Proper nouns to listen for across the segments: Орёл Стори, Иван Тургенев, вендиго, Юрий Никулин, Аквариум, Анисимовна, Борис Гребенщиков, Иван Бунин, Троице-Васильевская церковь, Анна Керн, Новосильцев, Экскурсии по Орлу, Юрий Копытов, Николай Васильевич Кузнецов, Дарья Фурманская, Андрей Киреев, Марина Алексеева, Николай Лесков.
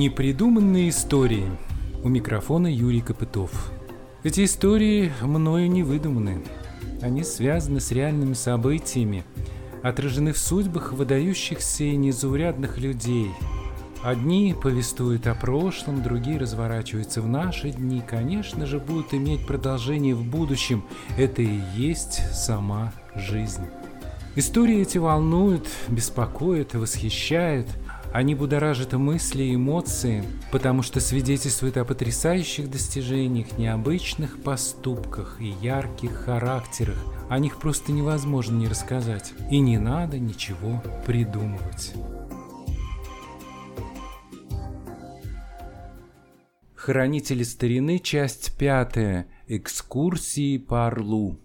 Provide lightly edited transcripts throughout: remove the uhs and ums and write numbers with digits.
Непридуманные истории. У микрофона Юрий Копытов. Эти истории мною не выдуманы. Они связаны с реальными событиями, отражены в судьбах выдающихся и незаурядных людей. Одни повествуют о прошлом, другие разворачиваются в наши дни, конечно же, будут иметь продолжение в будущем. Это и есть сама жизнь. Истории эти волнуют, беспокоят, восхищают. Они будоражат мысли и эмоции, потому что свидетельствуют о потрясающих достижениях, необычных поступках и ярких характерах. О них просто невозможно не рассказать, и не надо ничего придумывать. Хранители старины, часть 5. Экскурсии по Орлу.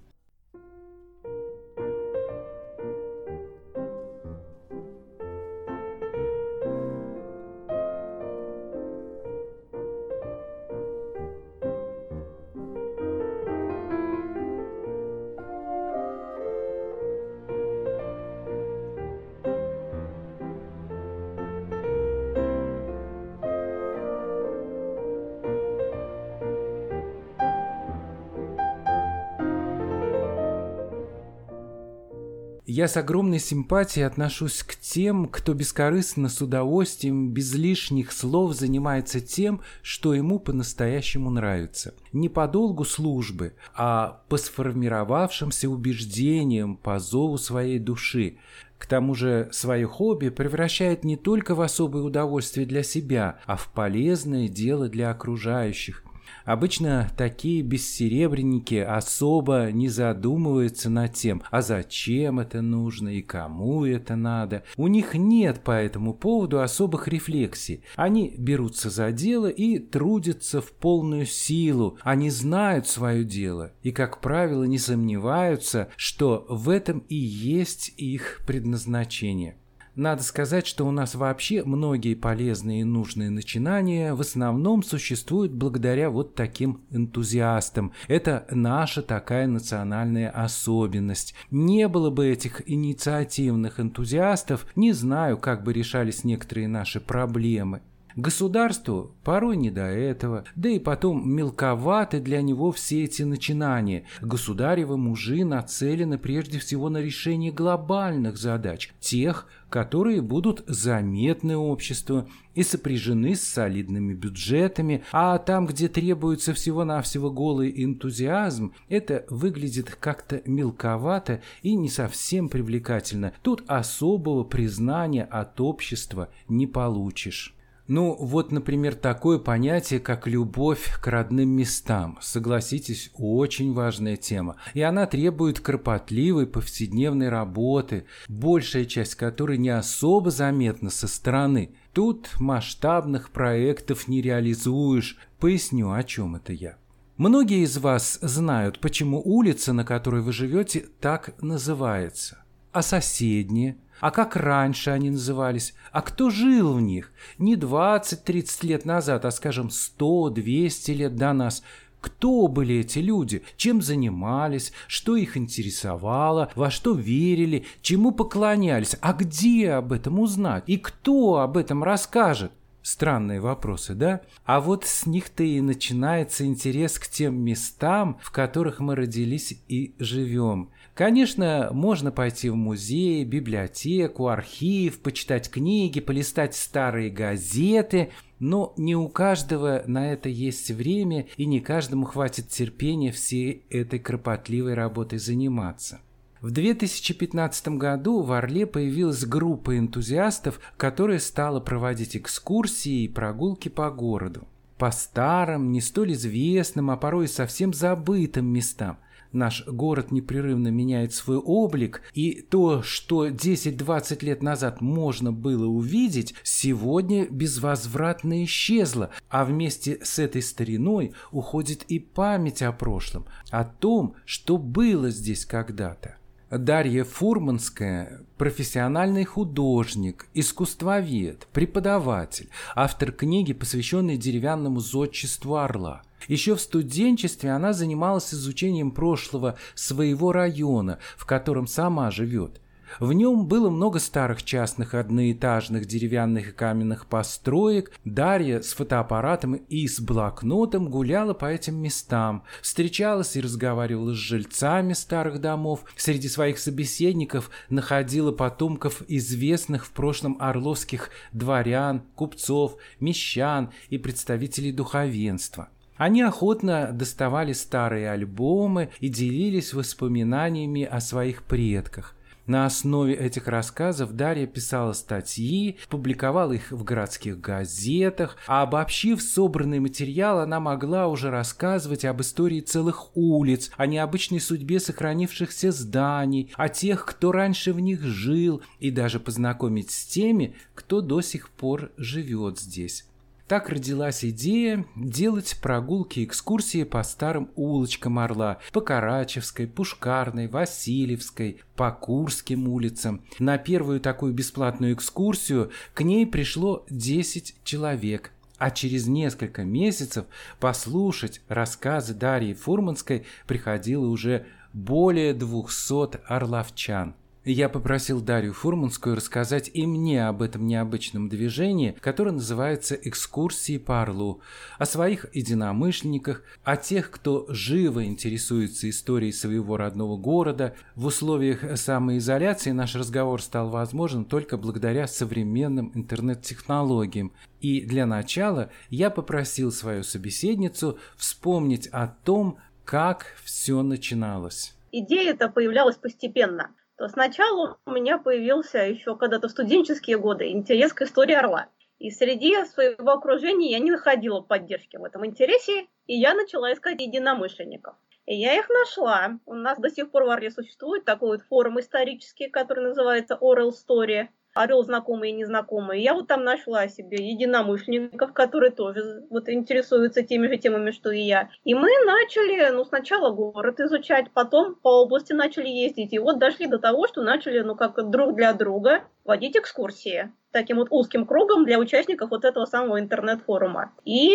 Я с огромной симпатией отношусь к тем, кто бескорыстно, с удовольствием, без лишних слов занимается тем, что ему по-настоящему нравится. Не по долгу службы, а по сформировавшимся убеждениям, по зову своей души. К тому же свое хобби превращает не только в особое удовольствие для себя, а в полезное дело для окружающих. Обычно такие бессеребренники особо не задумываются над тем, а зачем это нужно и кому это надо. У них нет по этому поводу особых рефлексий. Они берутся за дело и трудятся в полную силу. Они знают свое дело и, как правило, не сомневаются, что в этом и есть их предназначение. Надо сказать, что у нас вообще многие полезные и нужные начинания в основном существуют благодаря вот таким энтузиастам. Это наша такая национальная особенность. Не было бы этих инициативных энтузиастов, не знаю, как бы решались некоторые наши проблемы. Государству порой не до этого, да и потом мелковаты для него все эти начинания. Государевы мужи нацелены прежде всего на решение глобальных задач, тех, которые будут заметны обществу и сопряжены с солидными бюджетами, а там, где требуется всего-навсего голый энтузиазм, это выглядит как-то мелковато и не совсем привлекательно. Тут особого признания от общества не получишь. Ну, вот, например, такое понятие, как любовь к родным местам. Согласитесь, очень важная тема. И она требует кропотливой повседневной работы, большая часть которой не особо заметна со стороны. Тут масштабных проектов не реализуешь. Поясню, о чем это я. Многие из вас знают, почему улица, на которой вы живете, так называется. А соседние? А как раньше они назывались? А кто жил в них? Не 20-30 лет назад, а, скажем, 100-200 лет до нас. Кто были эти люди? Чем занимались? Что их интересовало? Во что верили? Чему поклонялись? А где об этом узнать? И кто об этом расскажет? Странные вопросы, да? А вот с них-то и начинается интерес к тем местам, в которых мы родились и живем. Конечно, можно пойти в музей, библиотеку, архив, почитать книги, полистать старые газеты, но не у каждого на это есть время, и не каждому хватит терпения всей этой кропотливой работой заниматься. В 2015 году в Орле появилась группа энтузиастов, которая стала проводить экскурсии и прогулки по городу. По старым, не столь известным, а порой совсем забытым местам. Наш город непрерывно меняет свой облик, и то, что 10-20 лет назад можно было увидеть, сегодня безвозвратно исчезло, а вместе с этой стариной уходит и память о прошлом, о том, что было здесь когда-то. Дарья Фурманская – профессиональный художник, искусствовед, преподаватель, автор книги, посвященной деревянному зодчеству Орла. Еще в студенчестве она занималась изучением прошлого своего района, в котором сама живет. В нем было много старых частных одноэтажных деревянных и каменных построек. Дарья с фотоаппаратом и с блокнотом гуляла по этим местам, встречалась и разговаривала с жильцами старых домов. Среди своих собеседников находила потомков известных в прошлом орловских дворян, купцов, мещан и представителей духовенства. Они охотно доставали старые альбомы и делились воспоминаниями о своих предках. На основе этих рассказов Дарья писала статьи, публиковала их в городских газетах, а обобщив собранный материал, она могла уже рассказывать об истории целых улиц, о необычной судьбе сохранившихся зданий, о тех, кто раньше в них жил, и даже познакомить с теми, кто до сих пор живет здесь. Так родилась идея делать прогулки и экскурсии по старым улочкам Орла, по Карачевской, Пушкарной, Васильевской, по Курским улицам. На первую такую бесплатную экскурсию к ней пришло 10 человек, а через несколько месяцев послушать рассказы Дарьи Фурманской приходило уже более 200 орловчан. Я попросил Дарью Фурманскую рассказать и мне об этом необычном движении, которое называется «Экскурсии по Орлу», о своих единомышленниках, о тех, кто живо интересуется историей своего родного города. В условиях самоизоляции наш разговор стал возможен только благодаря современным интернет-технологиям. И для начала я попросил свою собеседницу вспомнить о том, как все начиналось. Идея-то появлялась постепенно. То сначала у меня появился еще когда-то в студенческие годы интерес к истории Орла. И среди своего окружения я не находила поддержки в этом интересе, и я начала искать единомышленников. И я их нашла. У нас до сих пор в Орле существует такой вот форум исторический, который называется «Орёл Стори». Орел знакомый и незнакомый. Я вот там нашла себе единомышленников, которые тоже вот интересуются теми же темами, что и я. И мы начали, сначала город изучать, потом по области начали ездить. И вот дошли до того, что начали, как друг для друга водить экскурсии. Таким вот узким кругом для участников вот этого самого интернет-форума. И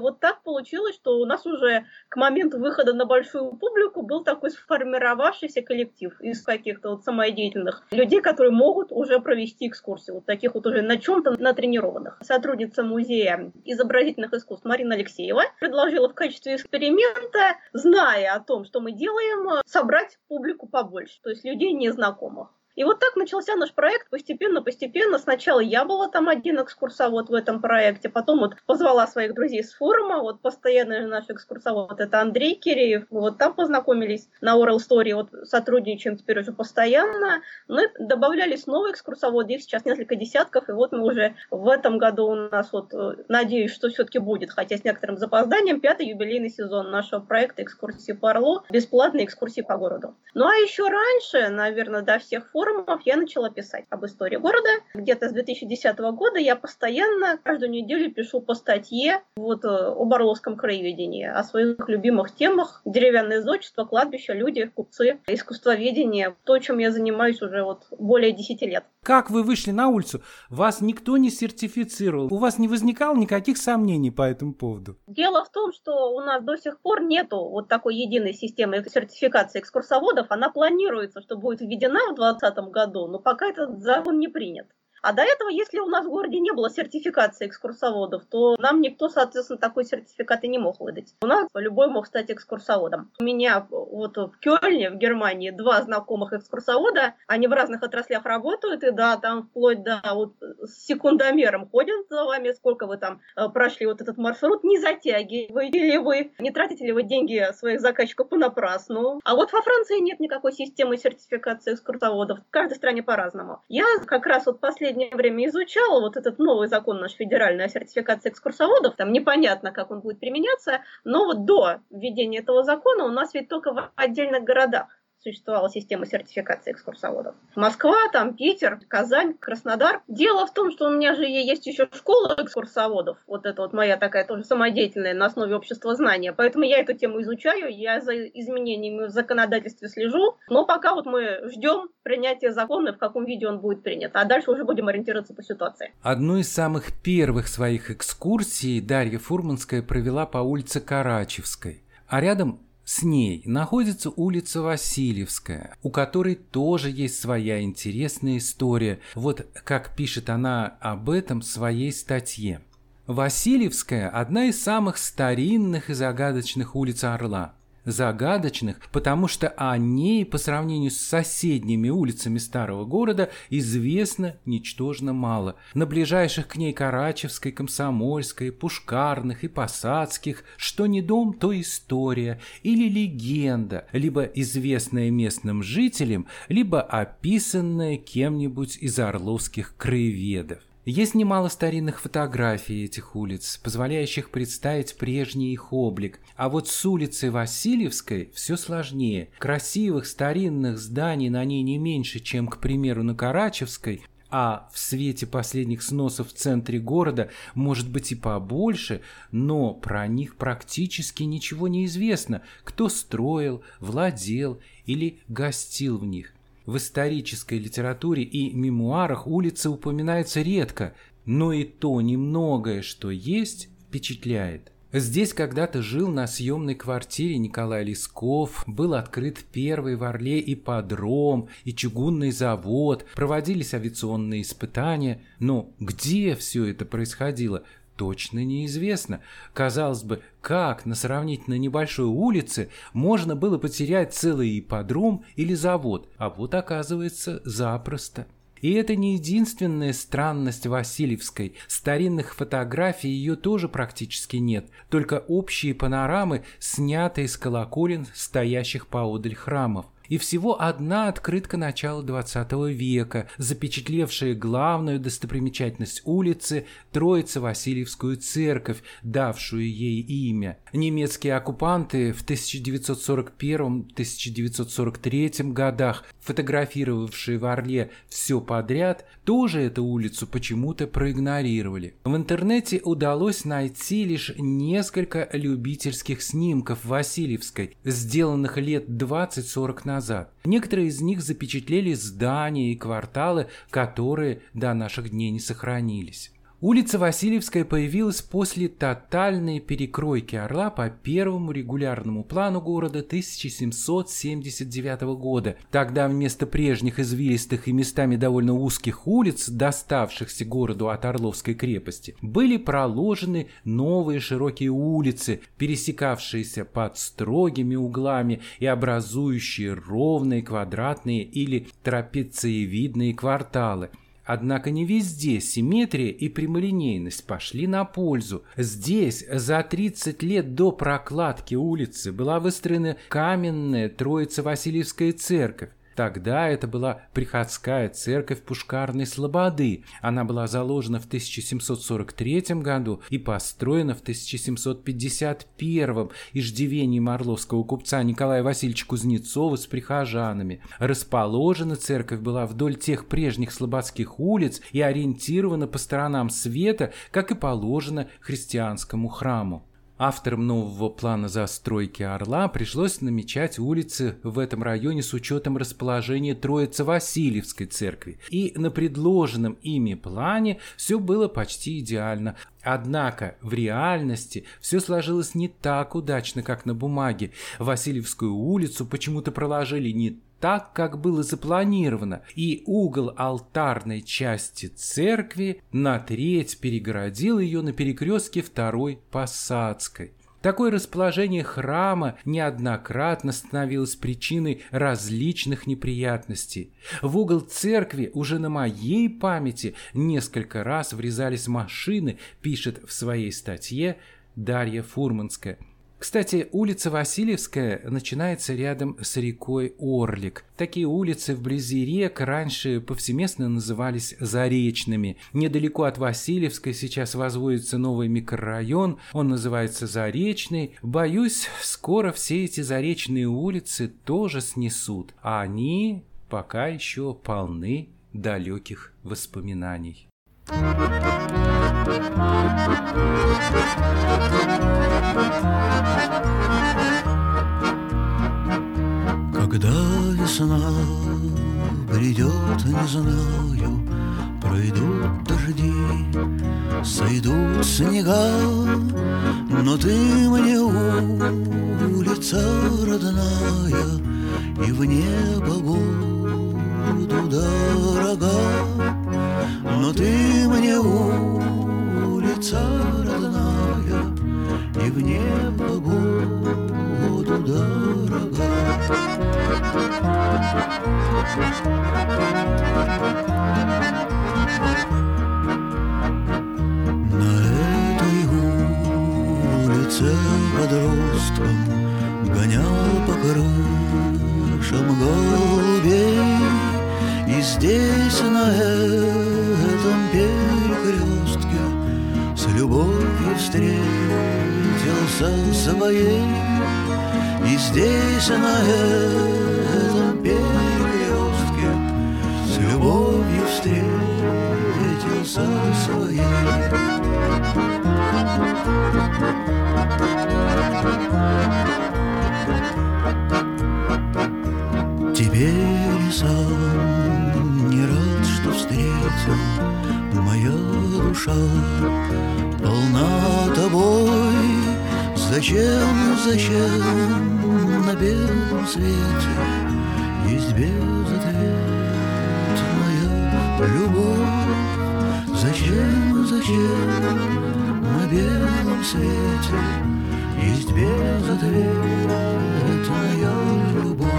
вот так получилось, что у нас уже к моменту выхода на большую публику был такой сформировавшийся коллектив из каких-то вот самодеятельных людей, которые могут уже провести экскурсию, вот таких вот уже на чем-то натренированных. Сотрудница музея изобразительных искусств Марина Алексеева предложила в качестве эксперимента, зная о том, что мы делаем, собрать публику побольше, то есть людей незнакомых. И вот так начался наш проект постепенно. Сначала я была там один экскурсовод в этом проекте, потом вот позвала своих друзей с форума, вот постоянный наш экскурсовод, это Андрей Киреев, мы вот там познакомились на Орёл Стори, вот сотрудничаем теперь уже постоянно, но добавлялись новые экскурсоводы, их сейчас несколько десятков, и вот мы уже в этом году у нас вот, надеюсь, что все-таки будет, хотя с некоторым запозданием, 5-й юбилейный сезон нашего проекта «Экскурсии по Орлу», бесплатные экскурсии по городу. Ну а еще раньше, наверное, до всех форумов я начала писать об истории города. Где-то с 2010 года я постоянно, каждую неделю пишу по статье об орловском краеведении, о своих любимых темах: деревянное зодчество, кладбище, люди, купцы, искусствоведение, то, чем я занимаюсь уже более 10 лет. Как вы вышли на улицу? Вас никто не сертифицировал? У вас не возникало никаких сомнений по этому поводу? Дело в том, что у нас до сих пор нету вот такой единой системы сертификации экскурсоводов. Она планируется, что будет введена в 2020 году, но пока этот закон не принят. А до этого, если у нас в городе не было сертификации экскурсоводов, то нам никто, соответственно, такой сертификат и не мог выдать. У нас любой мог стать экскурсоводом. У меня в Кёльне, в Германии, 2 знакомых экскурсовода. Они в разных отраслях работают, и да, там вплоть до с секундомером ходят за вами, сколько вы там прошли этот маршрут, не затягиваете ли вы, не тратите ли вы деньги своих заказчиков понапрасну. А вот во Франции нет никакой системы сертификации экскурсоводов. В каждой стране по-разному. Я как раз последнее время изучала этот новый закон наш федеральный о сертификации экскурсоводов. Там непонятно, как он будет применяться, но до введения этого закона у нас ведь только в отдельных городах существовала система сертификации экскурсоводов. Москва, там Питер, Казань, Краснодар. Дело в том, что у меня же есть еще школа экскурсоводов. Это моя такая тоже самодеятельная на основе общества знания. Поэтому я эту тему изучаю, я за изменениями в законодательстве слежу. Но пока мы ждем принятия закона, в каком виде он будет принят. А дальше уже будем ориентироваться по ситуации. Одну из самых первых своих экскурсий Дарья Фурманская провела по улице Карачевской. А рядом С ней находится улица Новосильцевская, у которой тоже есть своя интересная история. Вот как пишет она об этом в своей статье. Новосильцевская – одна из самых старинных и загадочных улиц Орла. Загадочных, потому что о ней по сравнению с соседними улицами старого города известно ничтожно мало. На ближайших к ней Карачевской, Комсомольской, Пушкарных и Посадских что не дом, то история или легенда, либо известная местным жителям, либо описанная кем-нибудь из орловских краеведов. Есть немало старинных фотографий этих улиц, позволяющих представить прежний их облик. А вот с улицы Новосильцевской все сложнее. Красивых старинных зданий на ней не меньше, чем, к примеру, на Карачевской, а в свете последних сносов в центре города может быть и побольше, но про них практически ничего не известно, кто строил, владел или гостил в них. В исторической литературе и мемуарах улица упоминается редко, но и то немногое, что есть, впечатляет. Здесь когда-то жил на съемной квартире Николай Лесков, был открыт первый в Орле ипподром, и чугунный завод, проводились авиационные испытания, но где все это происходило, точно неизвестно. Казалось бы, как на сравнительно небольшой улице можно было потерять целый ипподром или завод, а вот оказывается запросто. И это не единственная странность Новосильцевской. Старинных фотографий ее тоже практически нет, только общие панорамы, снятые с колоколен, стоящих поодаль храмов. И всего одна открытка начала XX века, запечатлевшая главную достопримечательность улицы – Троице-Васильевскую церковь, давшую ей имя. Немецкие оккупанты в 1941-1943 годах, фотографировавшие в Орле все подряд, тоже эту улицу почему-то проигнорировали. В интернете удалось найти лишь несколько любительских снимков Новосильцевской, сделанных лет 20-40 назад. Некоторые из них запечатлели здания и кварталы, которые до наших дней не сохранились. Улица Новосильцевская появилась после тотальной перекройки Орла по первому регулярному плану города 1779 года. Тогда вместо прежних извилистых и местами довольно узких улиц, доставшихся городу от Орловской крепости, были проложены новые широкие улицы, пересекавшиеся под строгими углами и образующие ровные квадратные или трапециевидные кварталы. Однако не везде симметрия и прямолинейность пошли на пользу. Здесь за 30 лет до прокладки улицы была выстроена каменная Троице-Васильевская церковь. Тогда это была приходская церковь Пушкарной Слободы. Она была заложена в 1743 году и построена в 1751 иждивением орловского купца Николая Васильевича Кузнецова с прихожанами. Расположена церковь была вдоль тех прежних слободских улиц и ориентирована по сторонам света, как и положено христианскому храму. Авторам нового плана застройки Орла пришлось намечать улицы в этом районе с учетом расположения Троице-Васильевской церкви. И на предложенном ими плане все было почти идеально. Однако в реальности все сложилось не так удачно, как на бумаге. Васильевскую улицу почему-то проложили не так, как было запланировано, и угол алтарной части церкви на треть перегородил ее на перекрестке второй Посадской. Такое расположение храма неоднократно становилось причиной различных неприятностей. В угол церкви уже на моей памяти несколько раз врезались машины, пишет в своей статье Дарья Фурманская. Кстати, улица Новосильцевская начинается рядом с рекой Орлик. Такие улицы вблизи рек раньше повсеместно назывались заречными. Недалеко от Новосильцевской сейчас возводится новый микрорайон, он называется Заречный. Боюсь, скоро все эти заречные улицы тоже снесут, а они пока еще полны далеких воспоминаний. Когда весна придет, не знаю, Пройдут дожди, сойдут снега, но ты мне улица родная, и в небо буду дорога. Но ты мне улица родная, и в небо буду дорога. Подростком гонял по крышам голубей, и здесь, на этом перекрестке, с любовью встретился своей. И здесь, на этом перекрестке, с любовью встретился своей. Теперь и сам не рад, что встретил. Моя душа полна тобой. Зачем, зачем на белом свете есть безответная любовь? Зачем, зачем на белом свете есть безответная любовь?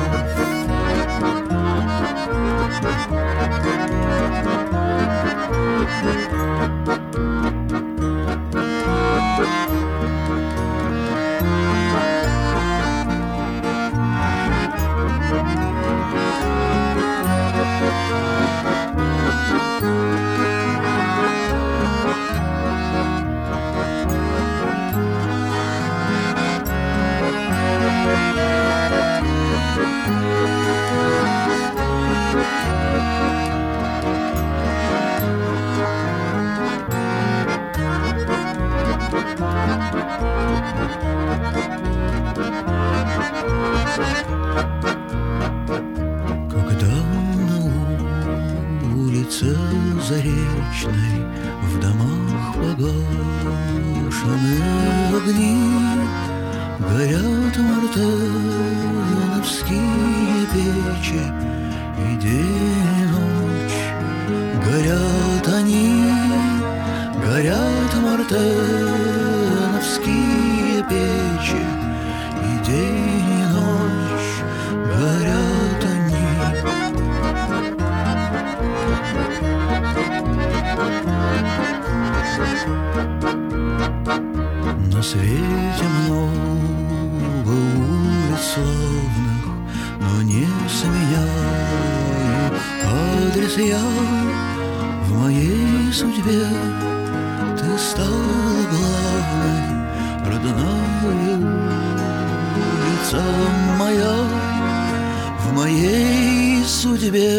Когда на улице Заречной в домах погашены огни, горят мартеновские печи, и день и ночь горят они, горят мартеновские печи, и день и ночь горят они. На свете много улиц славных, но не сменяю адрес я. В моей судьбе ты стала главной, родная улица моя. В моей судьбе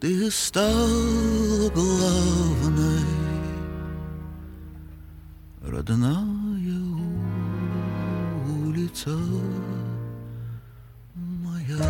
ты стала главной, родная улица моя.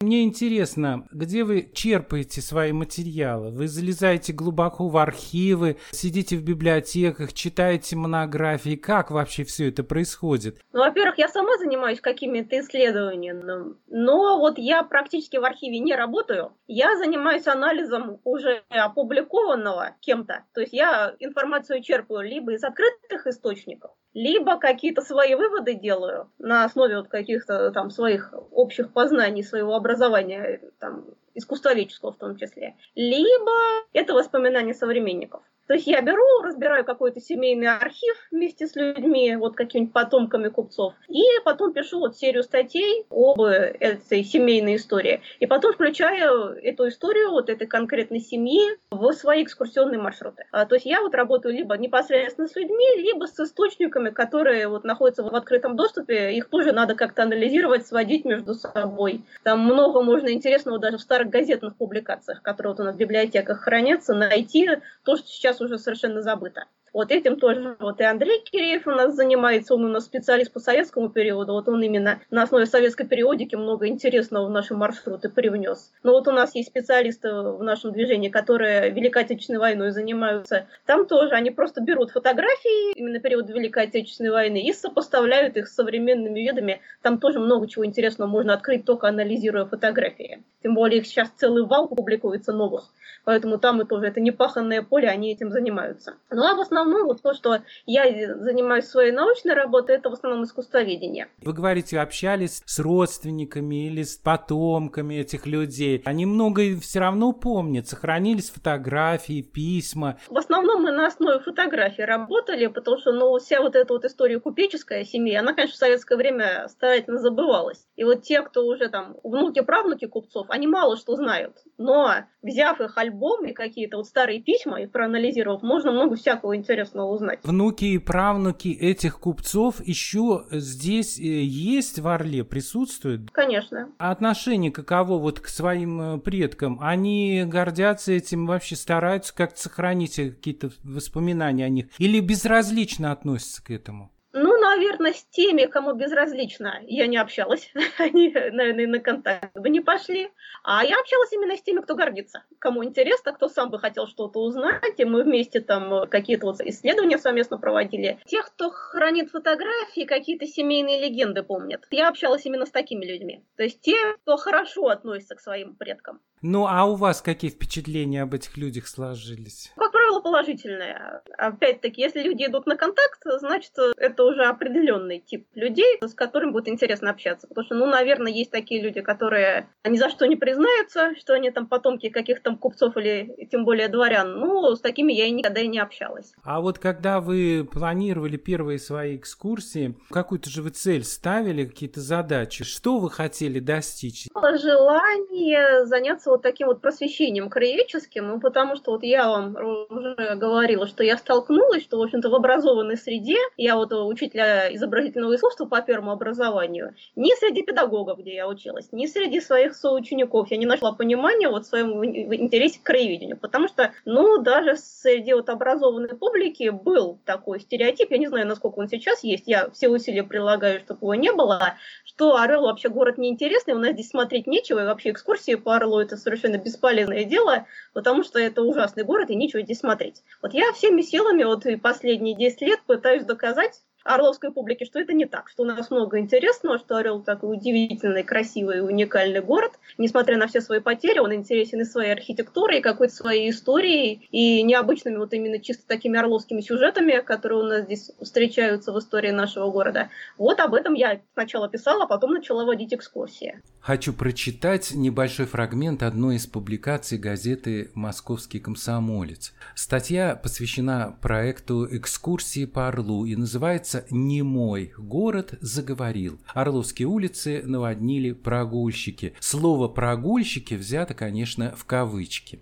Мне интересно, где вы черпаете свои материалы? Вы залезаете глубоко в архивы, сидите в библиотеках, читаете монографии? Как вообще все это происходит? Ну, во-первых, я сама занимаюсь какими-то исследованиями, но вот я практически в архиве не работаю. Я занимаюсь анализом уже опубликованного кем-то. То есть я информацию черпаю либо из открытых источников, либо какие-то свои выводы делаю на основе вот каких-то там своих общих познаний, своего образования, там, искусствоведческого в том числе, либо это воспоминания современников. То есть я беру, разбираю какой-то семейный архив вместе с людьми, вот какими-нибудь потомками купцов, и потом пишу вот серию статей об этой семейной истории. И потом включаю эту историю вот этой конкретной семьи в свои экскурсионные маршруты. То есть я вот работаю либо непосредственно с людьми, либо с источниками, которые вот находятся в открытом доступе. Их тоже надо как-то анализировать, сводить между собой. Там много можно интересного даже в старых газетных публикациях, которые вот у нас в библиотеках хранятся, найти то, что сейчас уже совершенно забыто. Вот этим тоже вот и Андрей Киреев у нас занимается, он у нас специалист по советскому периоду, вот он именно на основе советской периодики много интересного в наши маршруты привнес. Но вот у нас есть специалисты в нашем движении, которые Великой Отечественной войной занимаются. Там тоже они просто берут фотографии именно периода Великой Отечественной войны и сопоставляют их с современными видами. Там тоже много чего интересного можно открыть, только анализируя фотографии. Тем более их сейчас целый вал публикуется новых. Поэтому там и тоже это непаханное поле, они этим занимаются. Ну а в основном вот то, что я занимаюсь своей научной работой, это в основном искусствоведение. Вы говорите, общались с родственниками или с потомками этих людей. Они многое все равно помнят, сохранились фотографии, письма. В основном мы на основе фотографий работали, потому что вся вот эта вот история купеческая семьи, она, конечно, в советское время старательно забывалась. И вот те, кто уже там внуки-правнуки купцов, они мало что знают. Но взяв их альбом и какие-то вот старые письма, их проанализировав, можно много всякого интересного узнать. Внуки и правнуки этих купцов еще здесь есть в Орле, присутствуют? Конечно. А отношение каково вот к своим предкам? Они гордятся этим, вообще стараются как-то сохранить какие-то воспоминания о них? Или безразлично относятся к этому? Ну, наверное, с теми, кому безразлично, я не общалась, они, наверное, на контакт бы не пошли, а я общалась именно с теми, кто гордится, кому интересно, кто сам бы хотел что-то узнать, и мы вместе там какие-то вот исследования совместно проводили. Тех, кто хранит фотографии, какие-то семейные легенды помнят. Я общалась именно с такими людьми, то есть те, кто хорошо относится к своим предкам. Ну, а у вас какие впечатления об этих людях сложились? Как правило, положительные. Опять-таки, если люди идут на контакт, значит, это уже определенный тип людей, с которым будет интересно общаться. Потому что, ну, наверное, есть такие люди, которые ни за что не признаются, что они там потомки каких-то купцов или тем более дворян. Ну, с такими я и никогда и не общалась. А вот когда вы планировали первые свои экскурсии, какую-то же вы цель ставили, какие-то задачи? Что вы хотели достичь? Желание заняться вот таким вот просвещением краеведческим, ну, потому что вот я вам уже говорила, что я столкнулась, что, в общем-то, в образованной среде, я вот учителя изобразительного искусства по первому образованию, ни среди педагогов, где я училась, ни среди своих соучеников я не нашла понимания вот в своем интересе к краеведению, потому что, ну, даже среди вот образованной публики был такой стереотип, я не знаю, насколько он сейчас есть, я все усилия прилагаю, чтобы его не было, что Орел вообще город неинтересный, у нас здесь смотреть нечего, и вообще экскурсии по Орлу это совершенно бесполезное дело, потому что это ужасный город, и нечего здесь смотреть. Вот я всеми силами вот и последние 10 лет пытаюсь доказать орловской публике, что это не так, что у нас много интересного, что Орел такой удивительный, красивый и уникальный город. Несмотря на все свои потери, он интересен и своей архитектурой, и какой-то своей историей, и необычными вот именно чисто такими орловскими сюжетами, которые у нас здесь встречаются в истории нашего города. Вот об этом я сначала писала, а потом начала водить экскурсии. Хочу прочитать небольшой фрагмент одной из публикаций газеты «Московский комсомолец». Статья посвящена проекту «Экскурсии по Орлу» и называется «Не мой город заговорил». Орловские улицы наводнили прогульщики. Слово «прогульщики» взято, конечно, в кавычки.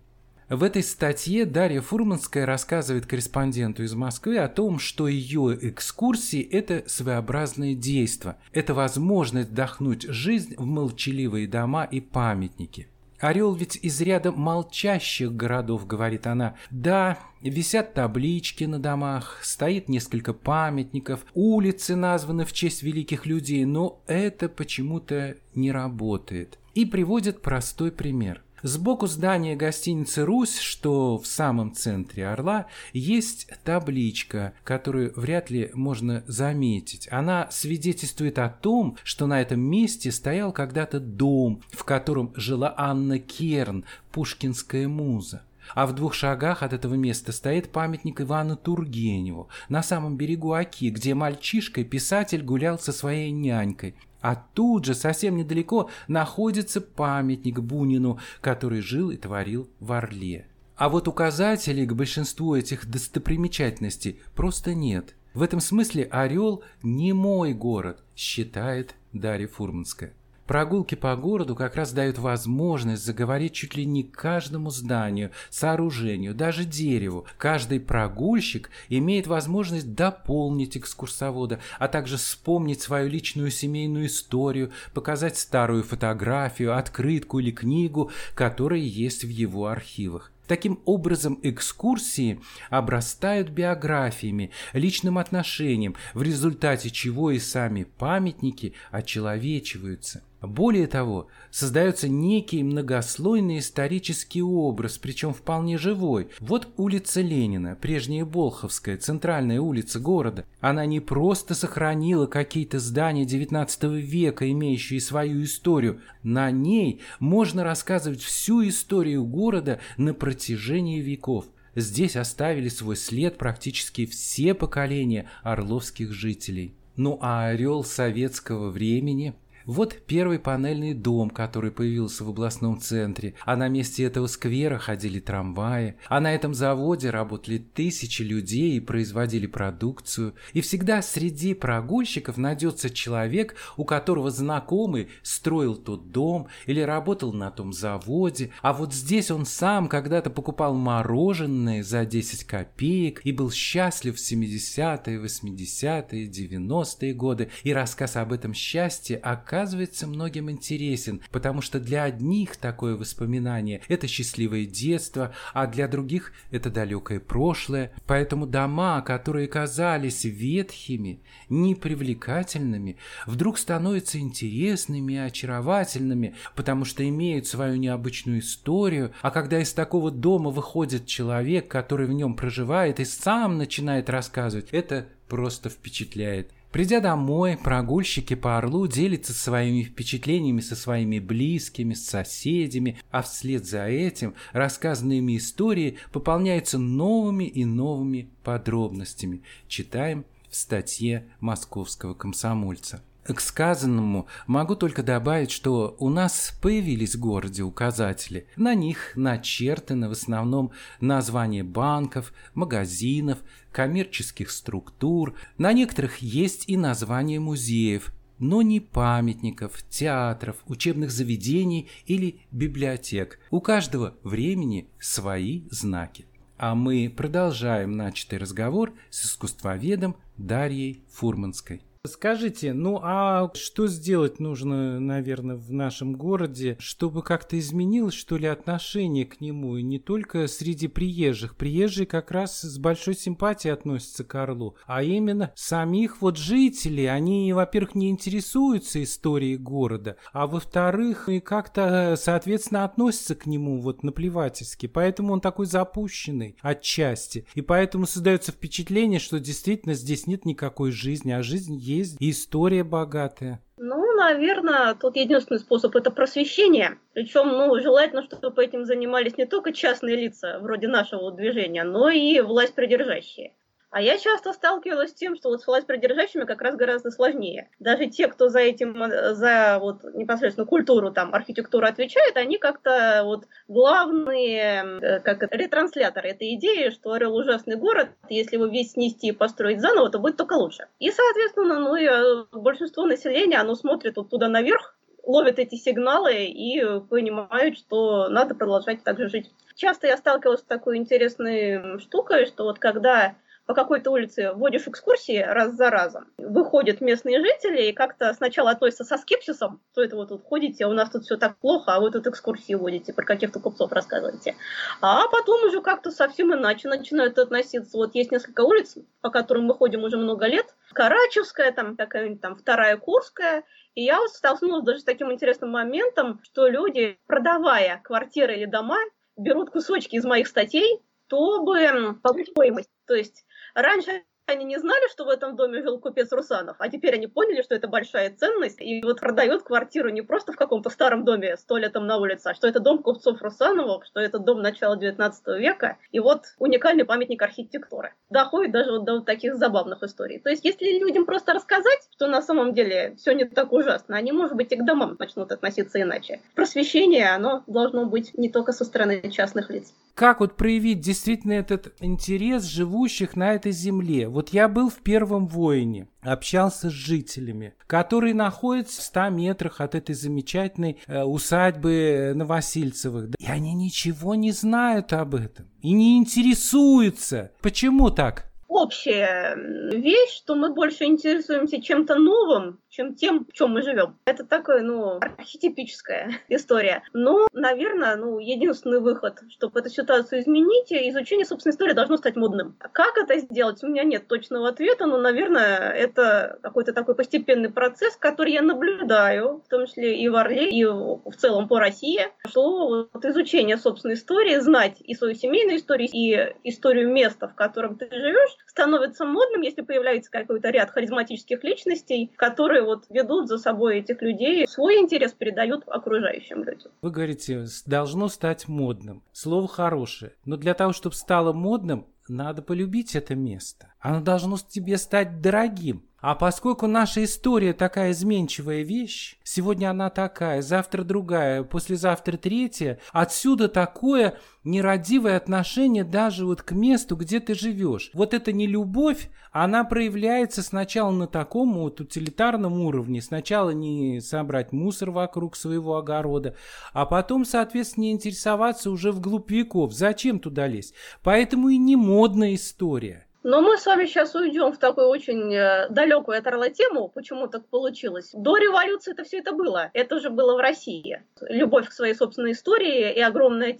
В этой статье Дарья Фурманская рассказывает корреспонденту из Москвы о том, что ее экскурсии – это своеобразное действо. Это возможность вдохнуть жизнь в молчаливые дома и памятники. «Орел ведь из ряда молчащих городов», — говорит она. «Да, висят таблички на домах, стоит несколько памятников, улицы названы в честь великих людей, но это почему-то не работает». И приводит простой пример. Сбоку здания гостиницы «Русь», что в самом центре Орла, есть табличка, которую вряд ли можно заметить. Она свидетельствует о том, что на этом месте стоял когда-то дом, в котором жила Анна Керн, пушкинская муза. А в 2 шагах от этого места стоит памятник Ивану Тургеневу, на самом берегу Оки, где мальчишкой писатель гулял со своей нянькой. А тут же, совсем недалеко, находится памятник Бунину, который жил и творил в Орле. А вот указателей к большинству этих достопримечательностей просто нет. В этом смысле Орел не мой город, считает Дарья Фурманская. Прогулки по городу как раз дают возможность заговорить чуть ли не каждому зданию, сооружению, даже дереву. Каждый прогульщик имеет возможность дополнить экскурсовода, а также вспомнить свою личную семейную историю, показать старую фотографию, открытку или книгу, которые есть в его архивах. Таким образом, экскурсии обрастают биографиями, личным отношением, в результате чего и сами памятники очеловечиваются. Более того, создается некий многослойный исторический образ, причем вполне живой. Вот улица Ленина, прежняя Болховская, центральная улица города. Она не просто сохранила какие-то здания XIX века, имеющие свою историю. На ней можно рассказывать всю историю города на протяжении веков. Здесь оставили свой след практически все поколения орловских жителей. Ну а Орел советского времени... Вот первый панельный дом, который появился в областном центре, а на месте этого сквера ходили трамваи, а на этом заводе работали тысячи людей и производили продукцию. И всегда среди прогульщиков найдется человек, у которого знакомый строил тот дом или работал на том заводе, а вот здесь он сам когда-то покупал мороженое за 10 копеек и был счастлив в 70-е, 80-е, 90-е годы, и рассказ об этом счастье оказывается многим интересен, потому что для одних такое воспоминание – это счастливое детство, а для других – это далекое прошлое. Поэтому дома, которые казались ветхими, непривлекательными, вдруг становятся интересными и очаровательными, потому что имеют свою необычную историю, а когда из такого дома выходит человек, который в нем проживает и сам начинает рассказывать, это просто впечатляет. Придя домой, прогульщики по Орлу делятся своими впечатлениями со своими близкими, с соседями, а вслед за этим рассказанные ими истории пополняются новыми и новыми подробностями. Читаем в статье Московского комсомольца. К сказанному могу только добавить, что у нас появились в городе указатели. На них начертаны в основном названия банков, магазинов, коммерческих структур. На некоторых есть и названия музеев, но не памятников, театров, учебных заведений или библиотек. У каждого времени свои знаки. А мы продолжаем начатый разговор с искусствоведом Дарьей Фурманской. Скажите, ну а что сделать нужно, наверное, в нашем городе, чтобы как-то изменилось, что ли, отношение к нему, и не только среди приезжих? Приезжие как раз с большой симпатией относятся к Орлу, а именно самих вот жителей. Они, во-первых, не интересуются историей города, а во-вторых, и как-то, соответственно, относятся к нему вот наплевательски, поэтому он такой запущенный отчасти, и поэтому создается впечатление, что действительно здесь нет никакой жизни, а жизнь есть, история богатая. Ну, наверное, тут единственный способ – это просвещение. Причем, желательно, чтобы этим занимались не только частные лица, вроде нашего движения, но и власть придержащие. А я часто сталкивалась с тем, что вот с власть придержащими как раз гораздо сложнее. Даже те, кто за этим, за вот непосредственно культуру, там, архитектуру отвечает, они как-то вот главные, как ретрансляторы этой идеи, что Орел ужасный город, если его весь снести и построить заново, то будет только лучше. И, соответственно, и большинство населения, оно смотрит вот туда наверх, ловят эти сигналы и понимают, что надо продолжать так же жить. Часто я сталкивалась с такой интересной штукой, что вот когда... по какой-то улице вводишь экскурсии раз за разом. Выходят местные жители и как-то сначала относятся со скепсисом, что это вы тут ходите, а у нас тут все так плохо, а вы тут экскурсии водите, про каких-то купцов рассказываете. А потом уже как-то совсем иначе начинают относиться. Вот есть несколько улиц, по которым мы ходим уже много лет. Карачевская, там какая-нибудь там Вторая Курская. И я вот столкнулась даже с таким интересным моментом, что люди, продавая квартиры или дома, берут кусочки из моих статей, чтобы повысить стоимость. То есть раньше они не знали, что в этом доме жил купец Русанов, а теперь они поняли, что это большая ценность, и вот продают квартиру не просто в каком-то старом доме с туалетом на улице, а что это дом купцов Русановых, что это дом начала XIX века, и вот уникальный памятник архитектуры. Доходит даже вот до вот таких забавных историй. То есть если людям просто рассказать, что на самом деле все не так ужасно, они, может быть, и к домам начнут относиться иначе. Просвещение, оно должно быть не только со стороны частных лиц. Как вот проявить действительно этот интерес живущих на этой земле? Вот я был в Первом Воине, общался с жителями, которые находятся в 100 метрах от этой замечательной усадьбы Новосильцевых. И они ничего не знают об этом и не интересуются. Почему так? общая вещь, что мы больше интересуемся чем-то новым, чем тем, в чем мы живем. Это такая, архетипическая история. Но, наверное, единственный выход, чтобы эту ситуацию изменить, изучение собственной истории должно стать модным. Как это сделать? У меня нет точного ответа, но, наверное, это какой-то такой постепенный процесс, который я наблюдаю, в том числе и в Орле, и в целом по России, что изучение собственной истории, знать и свою семейную историю, и историю места, в котором ты живешь, становится модным, если появляется какой-то ряд харизматических личностей, которые ведут за собой этих людей, свой интерес передают окружающим людям. Вы говорите, должно стать модным. Слово хорошее. Но для того, чтобы стало модным, надо полюбить это место. Оно должно тебе стать дорогим. А поскольку наша история такая изменчивая вещь, сегодня она такая, завтра другая, послезавтра третья, отсюда такое нерадивое отношение даже к месту, где ты живешь. Эта нелюбовь, она проявляется сначала на таком утилитарном уровне, сначала не собрать мусор вокруг своего огорода, а потом, соответственно, не интересоваться уже вглубь веков, зачем туда лезть. Поэтому и не модная история. Но мы с вами сейчас уйдем в такую очень далекую от Орла тему, почему так получилось. До революции это все это было. Это уже было в России. Любовь к своей собственной истории и огромное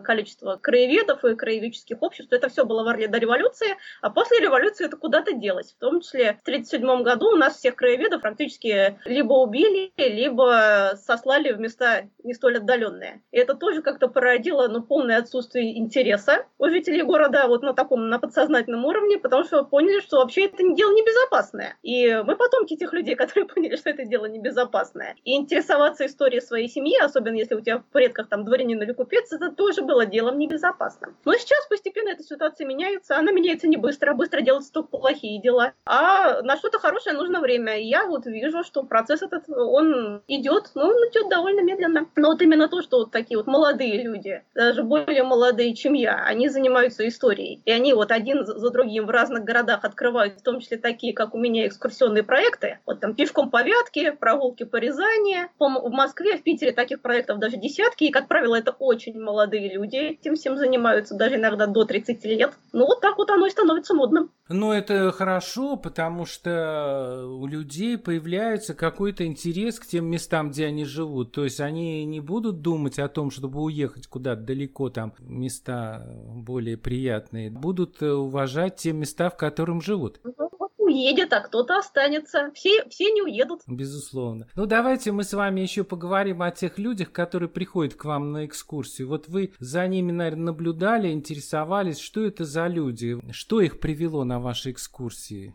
количество краеведов и краеведческих обществ, это все было в Орле до революции, а после революции это куда-то делось. В том числе в 1937 году у нас всех краеведов практически либо убили, либо сослали в места не столь отдаленные. И это тоже как-то породило полное отсутствие интереса у жителей города на подсознательном уровне, потому что поняли, что вообще это дело небезопасное. И мы потомки тех людей, которые поняли, что это дело небезопасное. И интересоваться историей своей семьи, особенно если у тебя в предках дворянин или купец, это тоже было делом небезопасным. Но сейчас постепенно эта ситуация меняется. Она меняется не быстро. Быстро делаются только плохие дела. А на что-то хорошее нужно время. И я вижу, что процесс этот, он идет, но он идет довольно медленно. Но именно то, что такие молодые люди, даже более молодые, чем я, они занимаются историей. И они один за другим в разных городах открывают, в том числе такие, как у меня, экскурсионные проекты. Пешком по Вятке, прогулки по Рязани. В Москве, в Питере таких проектов даже десятки. И, как правило, это очень молодые люди. Этим всем занимаются даже иногда до 30 лет. Так оно и становится модным. Это хорошо, потому что у людей появляется какой-то интерес к тем местам, где они живут. То есть они не будут думать о том, чтобы уехать куда-то далеко, места более приятные. Будут уважать те места, в которых живут. Уедет, а кто-то останется. Все не уедут. Безусловно. Давайте мы с вами еще поговорим о тех людях, которые приходят к вам на экскурсию. Вы за ними, наверное, наблюдали, интересовались, что это за люди, что их привело на ваши экскурсии?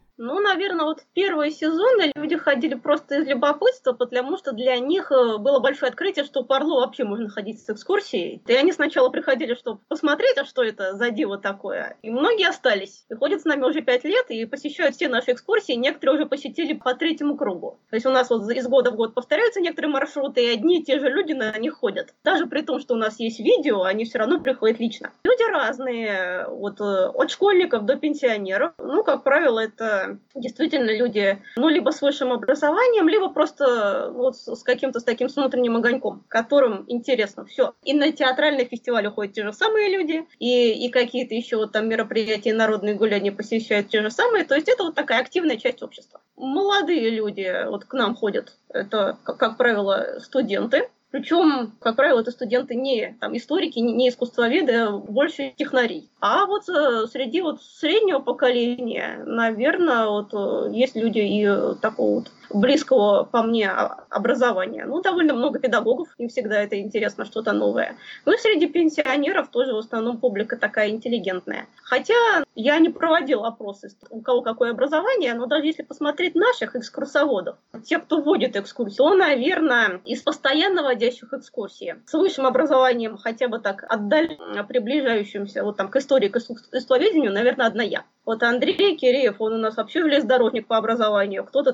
Наверное, первые сезоны люди ходили просто из любопытства, потому что для них было большое открытие, что по Орлу вообще можно ходить с экскурсией. И они сначала приходили, чтобы посмотреть, а что это за диво такое. И многие остались. И ходят с нами уже 5 лет и посещают все наши экскурсии. Некоторые уже посетили по 3-му кругу. То есть у нас из года в год повторяются некоторые маршруты, и одни и те же люди на них ходят. Даже при том, что у нас есть видео, они все равно приходят лично. Люди разные, от школьников до пенсионеров. Как правило, это... Действительно, люди, либо с высшим образованием, либо просто с каким-то с внутренним огоньком, которым интересно все. И на театральный фестиваль уходят те же самые люди, и какие-то еще мероприятия, народные гуляния посещают те же самые. То есть это такая активная часть общества. Молодые люди к нам ходят, это, как правило, студенты. Причем, как правило, это студенты не историки, не искусствоведы, а больше технари. А среди среднего поколения, наверное, есть люди и такого близкого по мне образования. Довольно много педагогов, им всегда это интересно, что-то новое. И среди пенсионеров тоже в основном публика такая интеллигентная. Хотя я не проводила опросы, у кого какое образование, но даже если посмотреть наших экскурсоводов, те, кто вводит экскурсии, то, наверное, из постоянно водящих экскурсии с высшим образованием, хотя бы отдаленно приближающимся к истории, к искусствоведению, наверное, одна я. Андрей Киреев, он у нас вообще железнодорожник по образованию, кто-то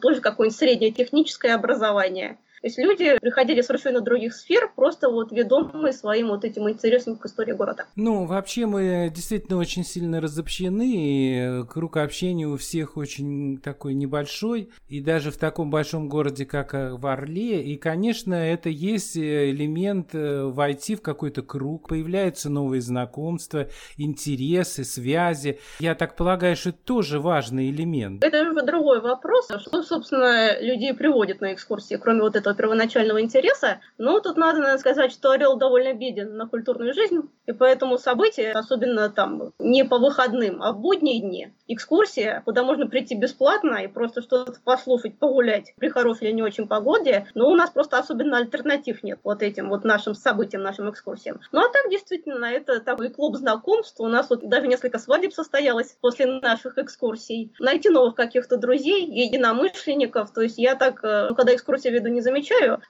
тоже какое-нибудь среднее техническое образование. То есть люди приходили совершенно других сфер, просто вот ведомые своим вот этим интересом к истории города. Ну, вообще мы действительно очень сильно разобщены, и круг общения у всех очень такой небольшой, и даже в таком большом городе, как в Орле, и, конечно, это есть элемент войти в какой-то круг, появляются новые знакомства, интересы, связи. Я так полагаю, что это тоже важный элемент. Это другой вопрос, что, собственно, людей приводит на экскурсии, кроме вот этого первоначального интереса. Ну, тут надо сказать, что Орел довольно беден на культурную жизнь, и поэтому события, особенно там не по выходным, а в будние дни, экскурсия, куда можно прийти бесплатно и просто что-то послушать, погулять при хорошей или не очень погоде, но у нас просто особенно альтернатив нет вот этим вот нашим событиям, нашим экскурсиям. Ну, а так, действительно, это такой клуб знакомств. У нас вот даже несколько свадеб состоялось после наших экскурсий. Найти новых каких-то друзей, единомышленников. То есть я так, когда экскурсии веду, не замечаю,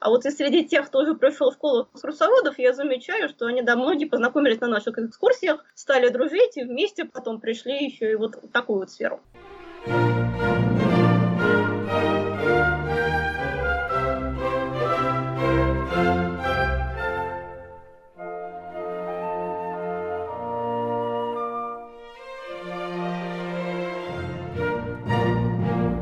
а вот и среди тех, кто уже пришел в школу экскурсоводов, я замечаю, что они, да, многие познакомились на наших экскурсиях, стали дружить и вместе потом пришли еще и вот в такую вот сферу.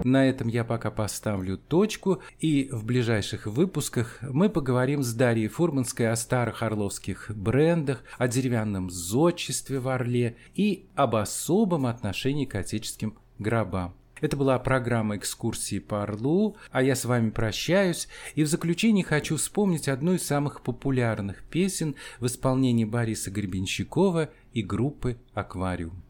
На этом я пока поставлю точку, и в ближайших выпусках мы поговорим с Дарьей Фурманской о старых орловских брендах, о деревянном зодчестве в Орле и об особом отношении к отеческим гробам. Это была программа «Экскурсии по Орлу», а я с вами прощаюсь, и в заключение хочу вспомнить одну из самых популярных песен в исполнении Бориса Гребенщикова и группы «Аквариум».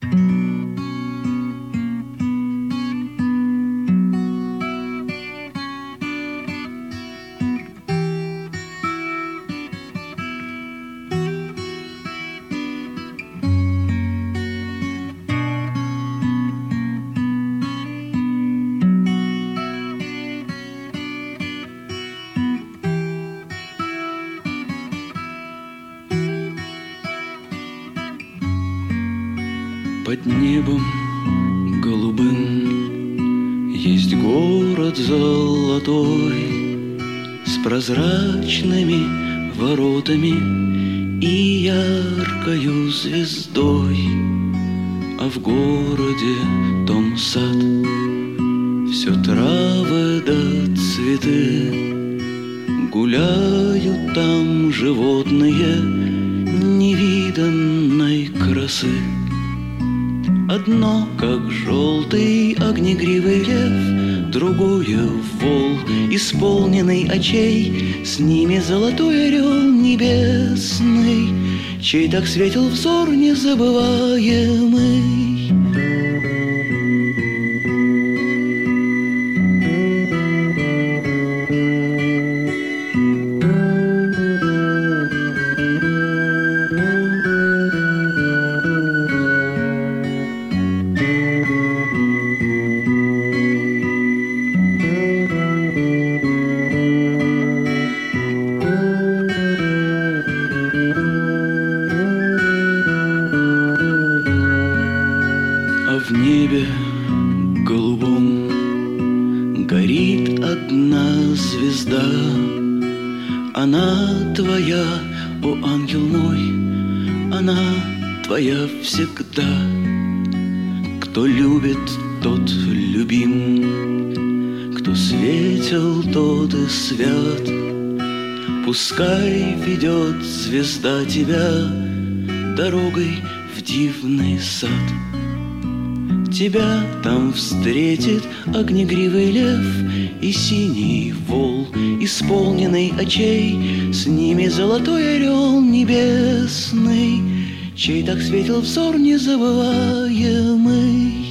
Под небом голубым есть город золотой с прозрачными воротами и яркою звездой. А в городе том сад, все травы да цветы, гуляют там животные невиданной красы. Одно, как желтый огнегривый лев, другое — вол, исполненный очей, с ними золотой орел небесный, чей так светил взор незабываемый. Всегда, кто любит, тот любим, кто светел, тот и свят. Пускай ведет звезда тебя дорогой в дивный сад. Тебя там встретит огнегривый лев и синий вол, исполненный очей, с ними золотой орел небесный, чей так светил взор незабываемый.